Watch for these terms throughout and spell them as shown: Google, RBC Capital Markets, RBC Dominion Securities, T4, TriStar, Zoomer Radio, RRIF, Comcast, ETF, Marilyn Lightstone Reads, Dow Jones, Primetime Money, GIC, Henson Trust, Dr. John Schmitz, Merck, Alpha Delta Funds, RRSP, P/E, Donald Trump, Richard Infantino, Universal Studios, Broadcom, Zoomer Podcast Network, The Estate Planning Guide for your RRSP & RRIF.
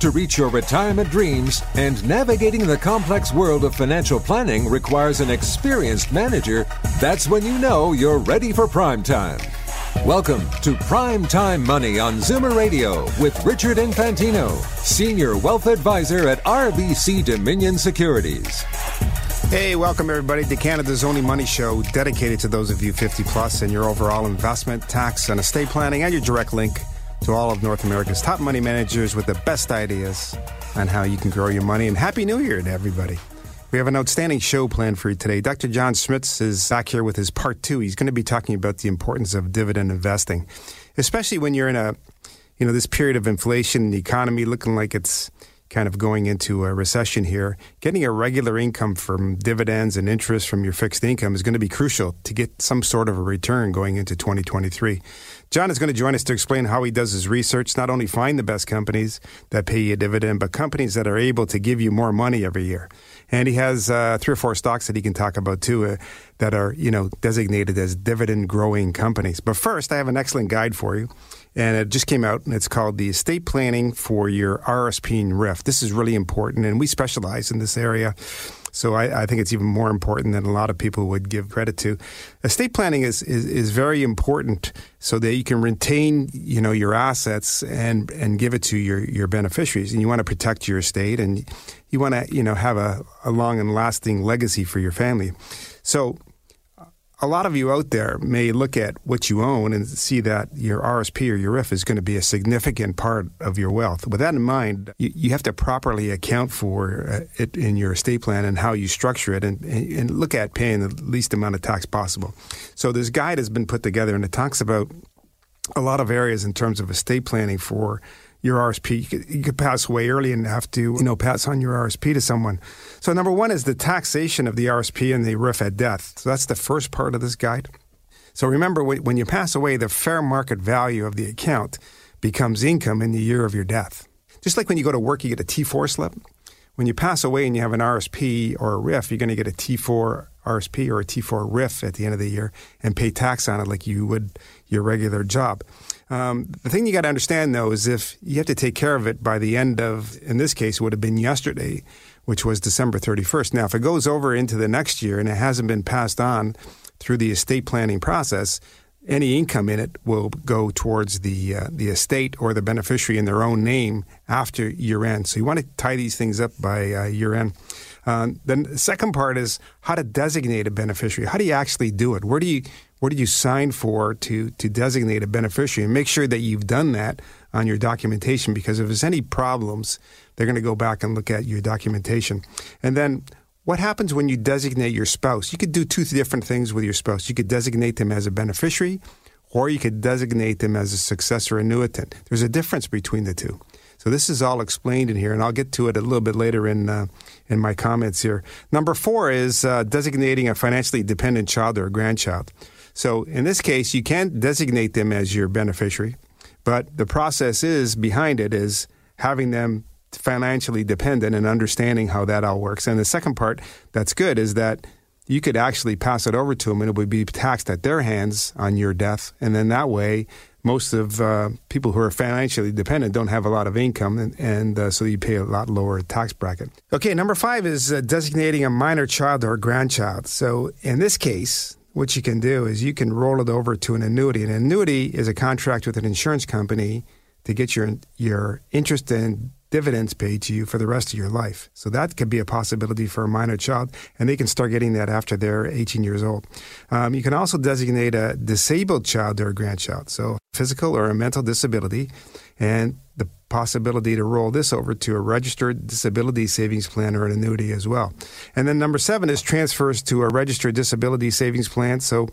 to reach your retirement dreams, and navigating the complex world of financial planning requires an experienced manager, that's when you know you're ready for prime time. Welcome to Primetime Money on Zoomer Radio with Richard Infantino, Senior Wealth Advisor at RBC Dominion Securities. Hey, welcome everybody to Canada's only money show dedicated to those of you 50 plus and your overall investment, tax, and estate planning, and your direct link to all of North America's top money managers with the best ideas on how you can grow your money. And Happy New Year to everybody. We have an outstanding show planned for you today. Dr. John Schmitz is back here with his part two. He's going to be talking about the importance of dividend investing, especially when you're in this period of inflation and the economy looking like it's kind of going into a recession here. Getting a regular income from dividends and interest from your fixed income is going to be crucial to get some sort of a return going into 2023. John is going to join us to explain how he does his research, not only find the best companies that pay you a dividend, but companies that are able to give you more money every year. And he has three or four stocks that he can talk about too that are designated as dividend growing companies. But first, I have an excellent guide for you. And it just came out, and it's called The Estate Planning for your RRSP and RRIF. This is really important, and we specialize in this area. So I think it's even more important than a lot of people would give credit to. Estate planning is very important so that you can retain, your assets and give it to your beneficiaries. And you want to protect your estate, and you want to, have a long and lasting legacy for your family. So a lot of you out there may look at what you own and see that your RRSP or your RRIF is going to be a significant part of your wealth. With that in mind, you have to properly account for it in your estate plan and how you structure it and look at paying the least amount of tax possible. So this guide has been put together, and it talks about a lot of areas in terms of estate planning for your RRSP. You could pass away early and have to, pass on your RRSP to someone. So number one is the taxation of the RRSP and the RRIF at death. So that's the first part of this guide. So remember, when you pass away, the fair market value of the account becomes income in the year of your death. Just like when you go to work, you get a T4 slip. When you pass away and you have an RRSP or a RRIF, you're going to get a T4 RRSP or a T4 RRIF at the end of the year and pay tax on it like you would your regular job. The thing you got to understand, though, is if you have to take care of it by the end of, in this case, it would have been yesterday, which was December 31st. Now, if it goes over into the next year and it hasn't been passed on through the estate planning process, any income in it will go towards the estate or the beneficiary in their own name after year end. So you want to tie these things up by year end. Then the second part is how to designate a beneficiary. How do you actually do it? What did you sign for to designate a beneficiary? And make sure that you've done that on your documentation, because if there's any problems, they're going to go back and look at your documentation. And then what happens when you designate your spouse? You could do two different things with your spouse. You could designate them as a beneficiary, or you could designate them as a successor annuitant. There's a difference between the two. So this is all explained in here, and I'll get to it a little bit later in my comments here. Number four is designating a financially dependent child or a grandchild. So in this case, you can designate them as your beneficiary, but the process is behind it is having them financially dependent and understanding how that all works. And the second part that's good is that you could actually pass it over to them, and it would be taxed at their hands on your death. And then that way, most of people who are financially dependent don't have a lot of income, and so you pay a lot lower tax bracket. Okay, number five is designating a minor child or grandchild. So in this case, what you can do is you can roll it over to an annuity. An annuity is a contract with an insurance company to get your interest and dividends paid to you for the rest of your life. So that could be a possibility for a minor child, and they can start getting that after they're 18 years old. You can also designate a disabled child or grandchild, so physical or a mental disability, and the possibility to roll this over to a registered disability savings plan or an annuity as well. And then number seven is transfers to a registered disability savings plan. So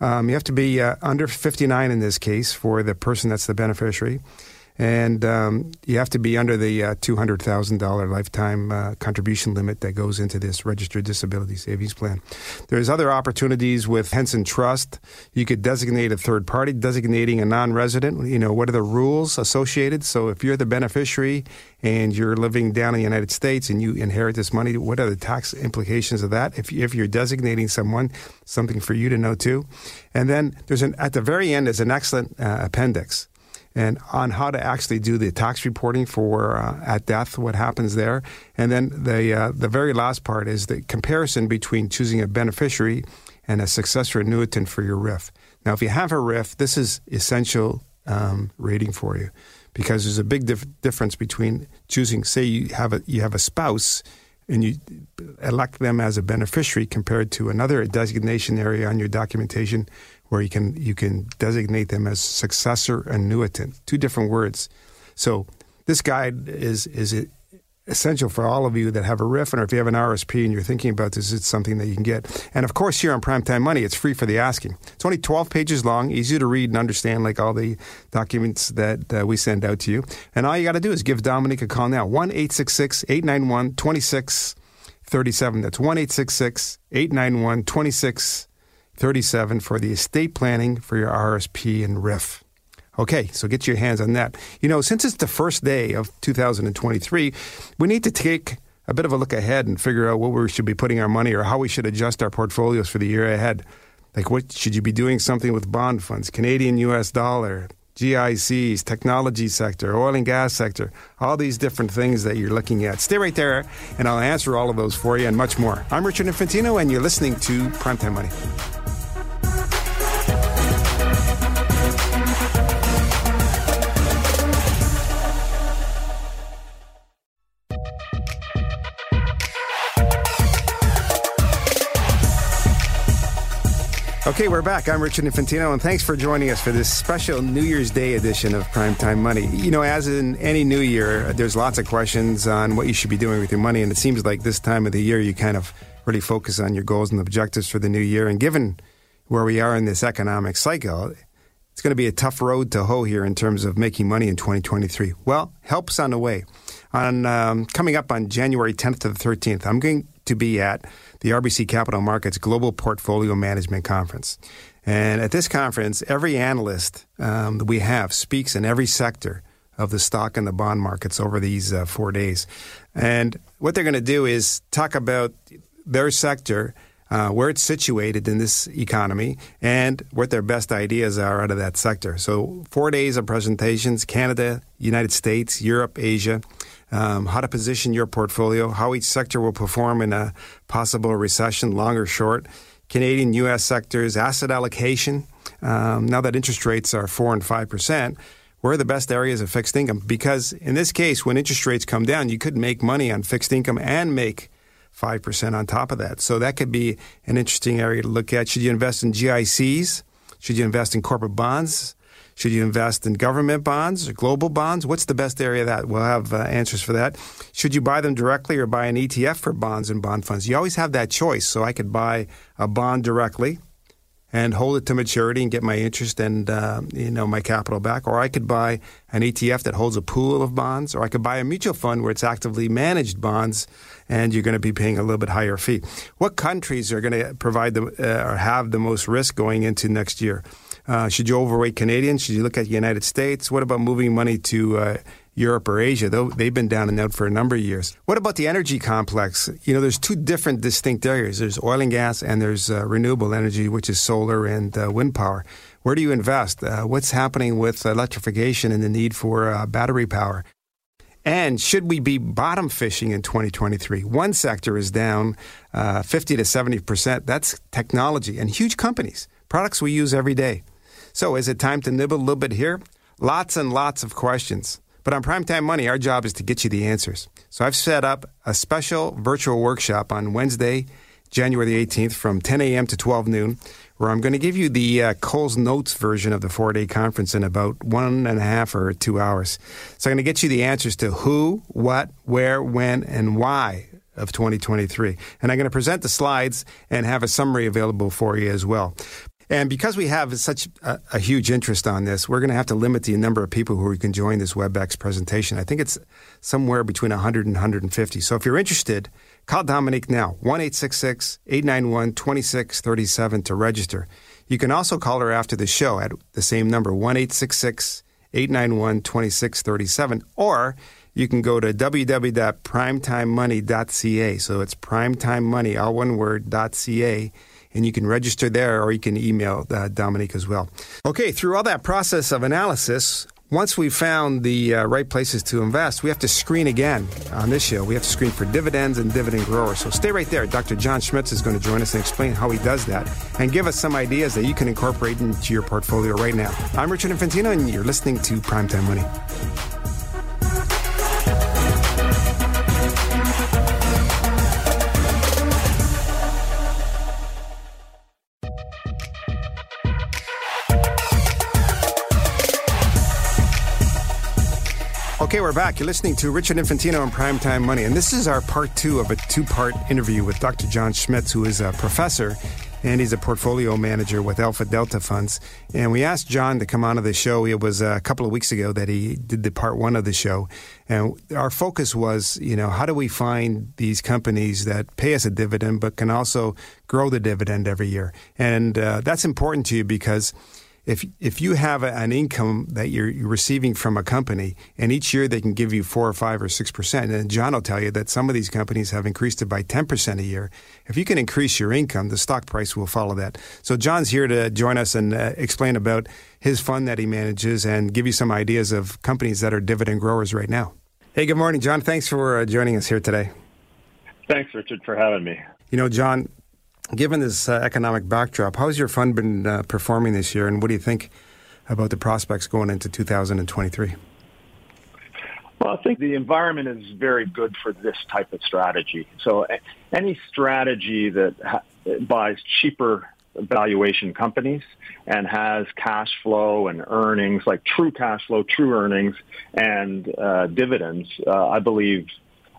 you have to be under 59 in this case for the person that's the beneficiary. And you have to be under the $200,000 lifetime contribution limit that goes into this registered disability savings plan. There's other opportunities with Henson Trust. You could designate a third party, designating a non-resident. You know, what are the rules associated? So if you're the beneficiary and you're living down in the United States and you inherit this money, what are the tax implications of that? If you're designating someone, something for you to know too. And then there's at the very end is an excellent appendix. And on how to actually do the tax reporting for at death, what happens there. And then the very last part is the comparison between choosing a beneficiary and a successor annuitant for your RIF. Now, if you have a RIF, this is essential rating for you, because there's a big difference between choosing, say you have a spouse and you elect them as a beneficiary compared to another designation area on your documentation where you can designate them as successor annuitant. Two different words. So this guide is essential for all of you that have a RIF, or if you have an RRSP and you're thinking about this, it's something that you can get. And of course, here on Primetime Money, it's free for the asking. It's only 12 pages long, easy to read and understand, like all the documents that we send out to you. And all you got to do is give Dominic a call now, 1-866-891-2637. That's 1-866-891-2637. 37 for the estate planning for your RRSP and RIF. Okay, so get your hands on that. You know, since it's the first day of 2023, we need to take a bit of a look ahead and figure out what we should be putting our money or how we should adjust our portfolios for the year ahead. Like, what should you be doing something with bond funds, Canadian US dollar, GICs, technology sector, oil and gas sector, all these different things that you're looking at. Stay right there, and I'll answer all of those for you and much more. I'm Richard Infantino, and you're listening to Primetime Money. Okay, we're back. I'm Richard Infantino, and thanks for joining us for this special New Year's Day edition of Primetime Money. You know, as in any new year, there's lots of questions on what you should be doing with your money, and it seems like this time of the year you kind of really focus on your goals and objectives for the new year. And given where we are in this economic cycle, it's going to be a tough road to hoe here in terms of making money in 2023. Well, help's on the way. Coming up on January 10th to the 13th, I'm going to be at the RBC Capital Markets Global Portfolio Management Conference. And at this conference, every analyst that we have speaks in every sector of the stock and the bond markets over these 4 days. And what they're going to do is talk about their sector, where it's situated in this economy, and what their best ideas are out of that sector. So 4 days of presentations, Canada, United States, Europe, Asia. How to position your portfolio, how each sector will perform in a possible recession, long or short, Canadian, U.S. sectors, asset allocation. Now that interest rates are 4 and 5%, where are the best areas of fixed income? Because in this case, when interest rates come down, you could make money on fixed income and make 5% on top of that. So that could be an interesting area to look at. Should you invest in GICs? Should you invest in corporate bonds? Should you invest in government bonds or global bonds? What's the best area of that? We'll have answers for that. Should you buy them directly or buy an ETF for bonds and bond funds? You always have that choice. So I could buy a bond directly and hold it to maturity and get my interest and my capital back. Or I could buy an ETF that holds a pool of bonds. Or I could buy a mutual fund where it's actively managed bonds and you're going to be paying a little bit higher fee. What countries are going to provide or have the most risk going into next year? Should you overweight Canadians? Should you look at the United States? What about moving money to Europe or Asia? They've been down and out for a number of years. What about the energy complex? You know, there's two different distinct areas. There's oil and gas, and there's renewable energy, which is solar and wind power. Where do you invest? What's happening with electrification and the need for battery power? And should we be bottom fishing in 2023? One sector is down 50 to 70%. That's technology and huge companies, products we use every day. So is it time to nibble a little bit here? Lots and lots of questions. But on Primetime Money, our job is to get you the answers. So I've set up a special virtual workshop on Wednesday, January the 18th from 10 a.m. to 12 noon, where I'm going to give you the Cole's Notes version of the 4-day conference in about 1.5 or 2 hours. So I'm going to get you the answers to who, what, where, when, and why of 2023. And I'm going to present the slides and have a summary available for you as well. And because we have such a huge interest on this, we're going to have to limit the number of people who can join this WebEx presentation. I think it's somewhere between 100 and 150. So if you're interested, call Dominique now, 1-866-891-2637 to register. You can also call her after the show at the same number, 1-866-891-2637, or you can go to www.primetimemoney.ca. So it's primetimemoney, all one word, .ca. And you can register there, or you can email Dominique as well. Okay, through all that process of analysis, once we've found the right places to invest, we have to screen again on this show. We have to screen for dividends and dividend growers. So stay right there. Dr. John Schmitz is going to join us and explain how he does that and give us some ideas that you can incorporate into your portfolio right now. I'm Richard Infantino, and you're listening to Primetime Money. Okay, we're back. You're listening to Richard Infantino on Primetime Money, and this is our part two of a two-part interview with Dr. John Schmitz, who is a professor, and he's a portfolio manager with Alpha Delta Funds. And we asked John to come onto the show. It was a couple of weeks ago that he did the part one of the show. And our focus was, you know, how do we find these companies that pay us a dividend but can also grow the dividend every year? And that's important to you because if you have an income that you're receiving from a company, and each year they can give you 4 or 5 or 6%, and John will tell you that some of these companies have increased it by 10% a year. If you can increase your income, the stock price will follow that. So John's here to join us and explain about his fund that he manages and give you some ideas of companies that are dividend growers right now. Hey, good morning, John. Thanks for joining us here today. Thanks, Richard, for having me. You know, John, given this economic backdrop, how's your fund been performing this year, and what do you think about the prospects going into 2023? Well, I think the environment is very good for this type of strategy. So any strategy that buys cheaper valuation companies and has cash flow and earnings, like true cash flow, true earnings, and dividends, I believe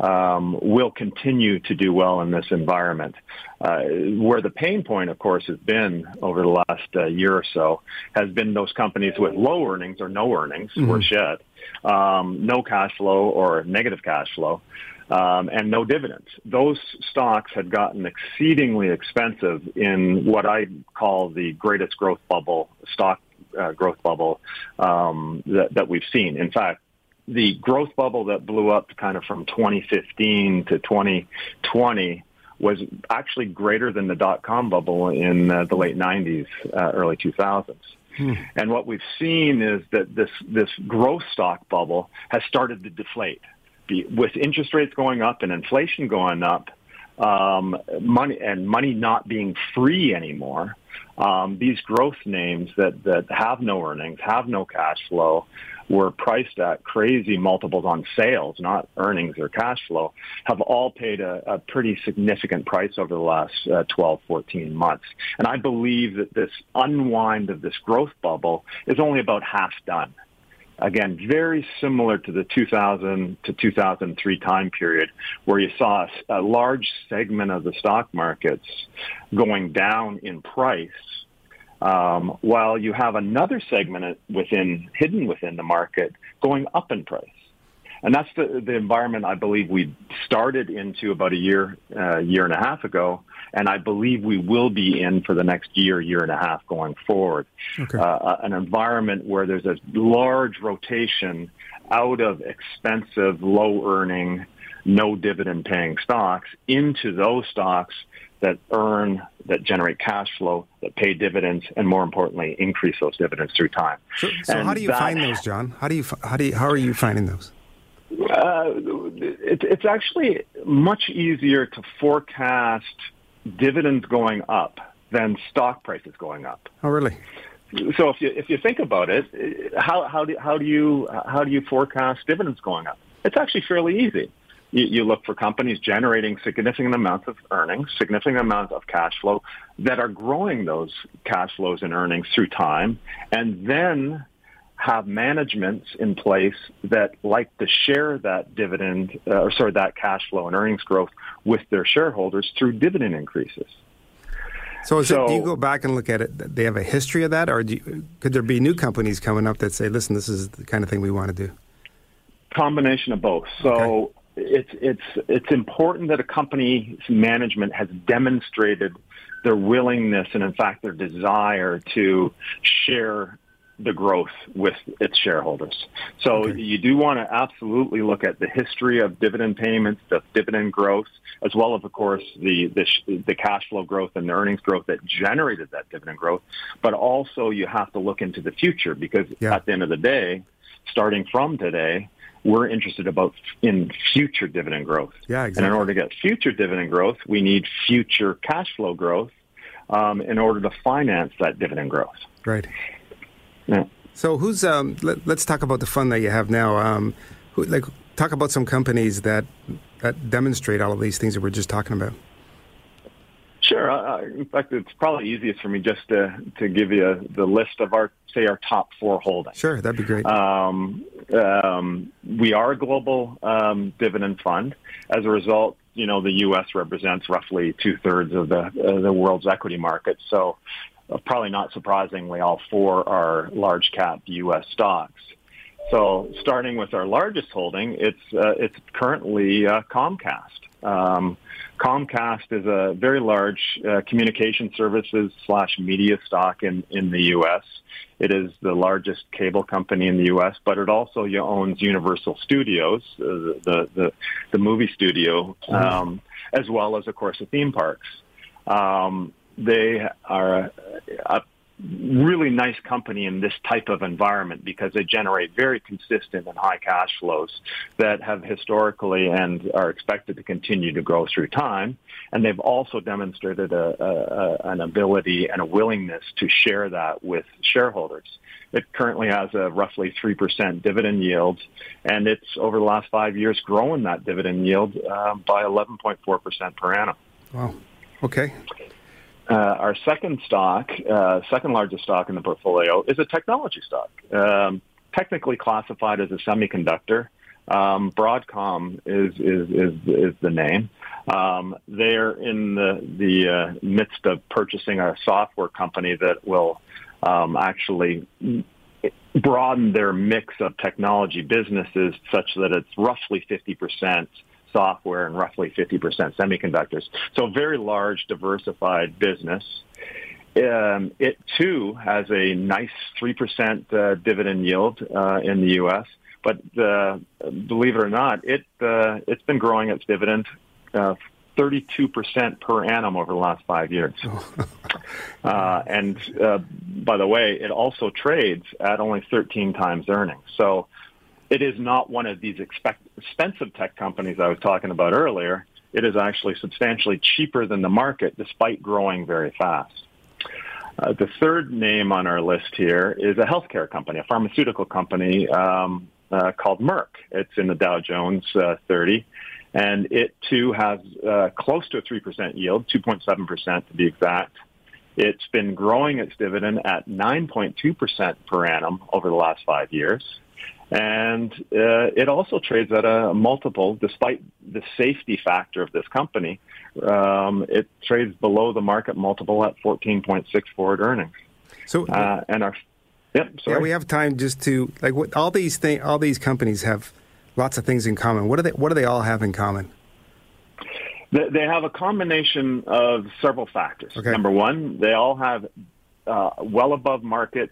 will continue to do well in this environment. Where the pain point, of course, has been over the last year or so has been those companies with low earnings or no earnings, worse yet, no cash flow or negative cash flow, and no dividends. Those stocks had gotten exceedingly expensive in what I call the greatest growth bubble, stock growth bubble that we've seen. In fact, the growth bubble that blew up kind of from 2015 to 2020 was actually greater than the dot-com bubble in the late 90s, early 2000s. And what we've seen is that this growth stock bubble has started to deflate. With interest rates going up and inflation going up, money not being free anymore, these growth names that have no earnings, have no cash flow, were priced at crazy multiples on sales, not earnings or cash flow, have all paid a pretty significant price over the last 12, 14 months. And I believe that this unwind of this growth bubble is only about half done. Again, very similar to the 2000 to 2003 time period, where you saw a large segment of the stock markets going down in price, while you have another segment hidden within the market going up in price. And that's the environment I believe we started into about a year and a half ago, and I believe we will be in for the next year and a half going forward. Okay. An environment where there's a large rotation out of expensive, low-earning, no-dividend-paying stocks into those stocks that earn, that generate cash flow, that pay dividends, and more importantly, increase those dividends through time. So how do you find those, John? How are you finding those? It's actually much easier to forecast dividends going up than stock prices going up. Oh, really? So if you think about it, how do you forecast dividends going up? It's actually fairly easy. You look for companies generating significant amounts of earnings, significant amounts of cash flow that are growing those cash flows and earnings through time, and then have managements in place that like to share that dividend, that cash flow and earnings growth with their shareholders through dividend increases. So do you go back and look at it? They have a history of that, or could there be new companies coming up that say, "Listen, this is the kind of thing we want to do"? Combination of both. So it's important that a company's management has demonstrated their willingness and, in fact, their desire to share the growth with its shareholders. So you do want to absolutely look at the history of dividend payments, the dividend growth, as well as, of course, the cash flow growth and the earnings growth that generated that dividend growth. But also you have to look into the future, because at the end of the day, starting from today, we're interested in future dividend growth. Yeah, exactly. And in order to get future dividend growth, we need future cash flow growth in order to finance that dividend growth. Right. Yeah. So who's? Let's talk about the fund that you have now. Talk about some companies that demonstrate all of these things that we're just talking about. Sure. In fact, it's probably easiest for me just to give you the list of our top four holdings. Sure, that'd be great. We are a global dividend fund. As a result, you know, the U.S. represents roughly 2/3 of the world's equity market. So, probably not surprisingly, all four are large-cap U.S. stocks. So starting with our largest holding, it's currently Comcast. Comcast is a very large communication services / media stock in the U.S. It is the largest cable company in the U.S., but it also owns Universal Studios, the movie studio, as well as, of course, the theme parks. They are a really nice company in this type of environment because they generate very consistent and high cash flows that have historically and are expected to continue to grow through time. And they've also demonstrated an ability and a willingness to share that with shareholders. It currently has a roughly 3% dividend yield, and it's over the last 5 years grown that dividend yield by 11.4% per annum. Wow. Okay. Our second largest stock in the portfolio, is a technology stock, technically classified as a semiconductor. Broadcom is the name. They're in the midst of purchasing a software company that will actually broaden their mix of technology businesses such that it's roughly 50% software and roughly 50% semiconductors. So very large, diversified business. It, too, has a nice 3% dividend yield in the U.S., but believe it or not, it's been growing its dividend 32% per annum over the last 5 years. And by the way, it also trades at only 13 times earnings. So it is not one of these expensive tech companies I was talking about earlier. It is actually substantially cheaper than the market, despite growing very fast. The third name on our list here is a healthcare company, a pharmaceutical company called Merck. It's in the Dow Jones 30, and it too has close to a 3% yield, 2.7% to be exact. It's been growing its dividend at 9.2% per annum over the last 5 years. And it also trades at a multiple, despite the safety factor of this company. It trades below the market multiple at 14.6 forward earnings. So, we have time just to all these things. All these companies have lots of things in common. What do they all have in common? They have a combination of several factors. Okay. Number one, they all have well above market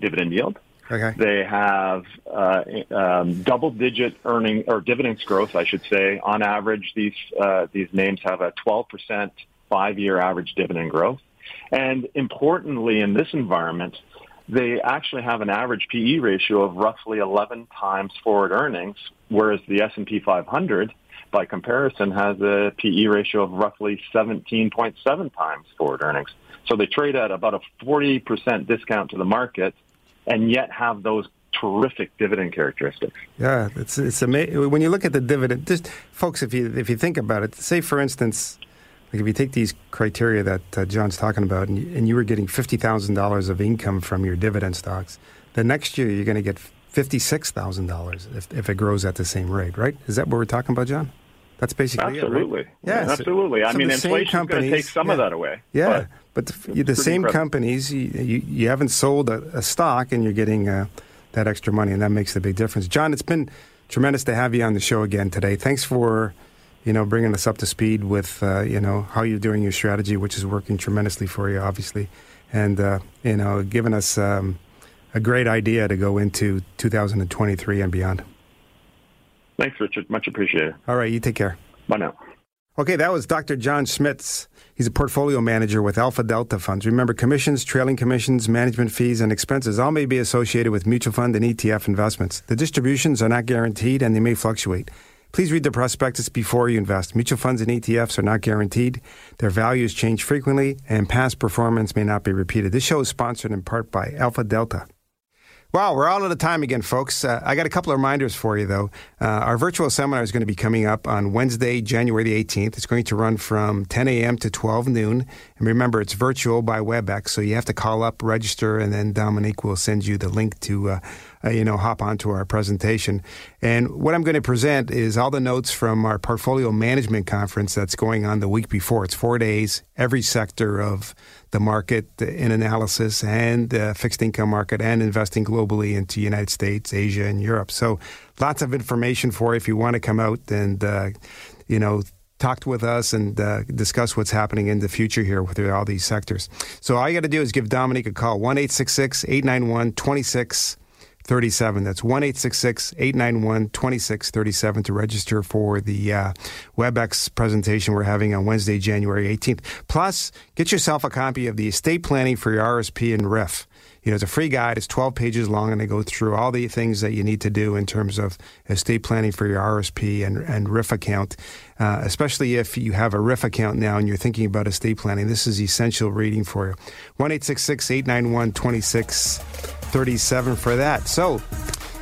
dividend yield. Okay. They have double-digit earning or dividends growth, I should say. On average, these names have a 12% 5-year average dividend growth, and importantly, in this environment, they actually have an average P/E ratio of roughly 11 times forward earnings, whereas the S&P 500, by comparison, has a P/E ratio of roughly 17.7 times forward earnings. So they trade at about a 40% discount to the market, and yet have those terrific dividend characteristics. Yeah, it's amazing. When you look at the dividend, just folks, if you think about it, say for instance, if you take these criteria that John's talking about, and you were getting $50,000 of income from your dividend stocks, the next year you're going to get $56,000 if it grows at the same rate, right? Is that what we're talking about, John? That's basically absolutely. It, right? Absolutely. Yeah, absolutely. So I mean, inflation is going to take some of that away. Yeah, But the same impressive companies, you haven't sold a stock and you're getting that extra money, and that makes a big difference. John, it's been tremendous to have you on the show again today. Thanks for bringing us up to speed with how you're doing your strategy, which is working tremendously for you, obviously, and giving us a great idea to go into 2023 and beyond. Thanks, Richard. Much appreciated. All right, you take care. Bye now. Okay, that was Dr. John Schmitz. He's a portfolio manager with Alpha Delta Funds. Remember, commissions, trailing commissions, management fees, and expenses all may be associated with mutual fund and ETF investments. The distributions are not guaranteed, and they may fluctuate. Please read the prospectus before you invest. Mutual funds and ETFs are not guaranteed. Their values change frequently, and past performance may not be repeated. This show is sponsored in part by Alpha Delta. Wow, we're all out of time again, folks. I got a couple of reminders for you, though. Our virtual seminar is going to be coming up on Wednesday, January the 18th. It's going to run from 10 a.m. to 12 noon. And remember, it's virtual by WebEx, so you have to call up, register, and then Dominique will send you the link to hop onto our presentation. And what I'm going to present is all the notes from our portfolio management conference that's going on the week before. It's 4 days, every sector of the market in analysis and fixed income market and investing globally into United States, Asia, and Europe. So lots of information for you if you want to come out and, talked with us and discuss what's happening in the future here with all these sectors. So all you got to do is give Dominique a call, 1-866-891-2637. That's 1-866-891-2637 to register for the WebEx presentation we're having on Wednesday, January 18th. Plus, get yourself a copy of The Estate Planning for your RRSP and RRIF. It's a free guide. It's 12 pages long, and they go through all the things that you need to do in terms of estate planning for your RRSP and RRIF account, especially if you have a RRIF account now and you're thinking about estate planning. This is essential reading for you. 1-866-891-2637 for that. So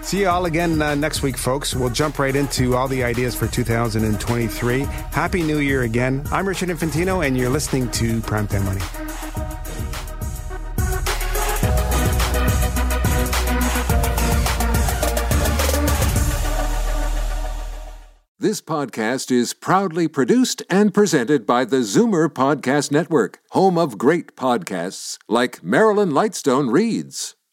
see you all again next week, folks. We'll jump right into all the ideas for 2023. Happy New Year again. I'm Richard Infantino, and you're listening to Primetime Money. This podcast is proudly produced and presented by the Zoomer Podcast Network, home of great podcasts like Marilyn Lightstone Reads,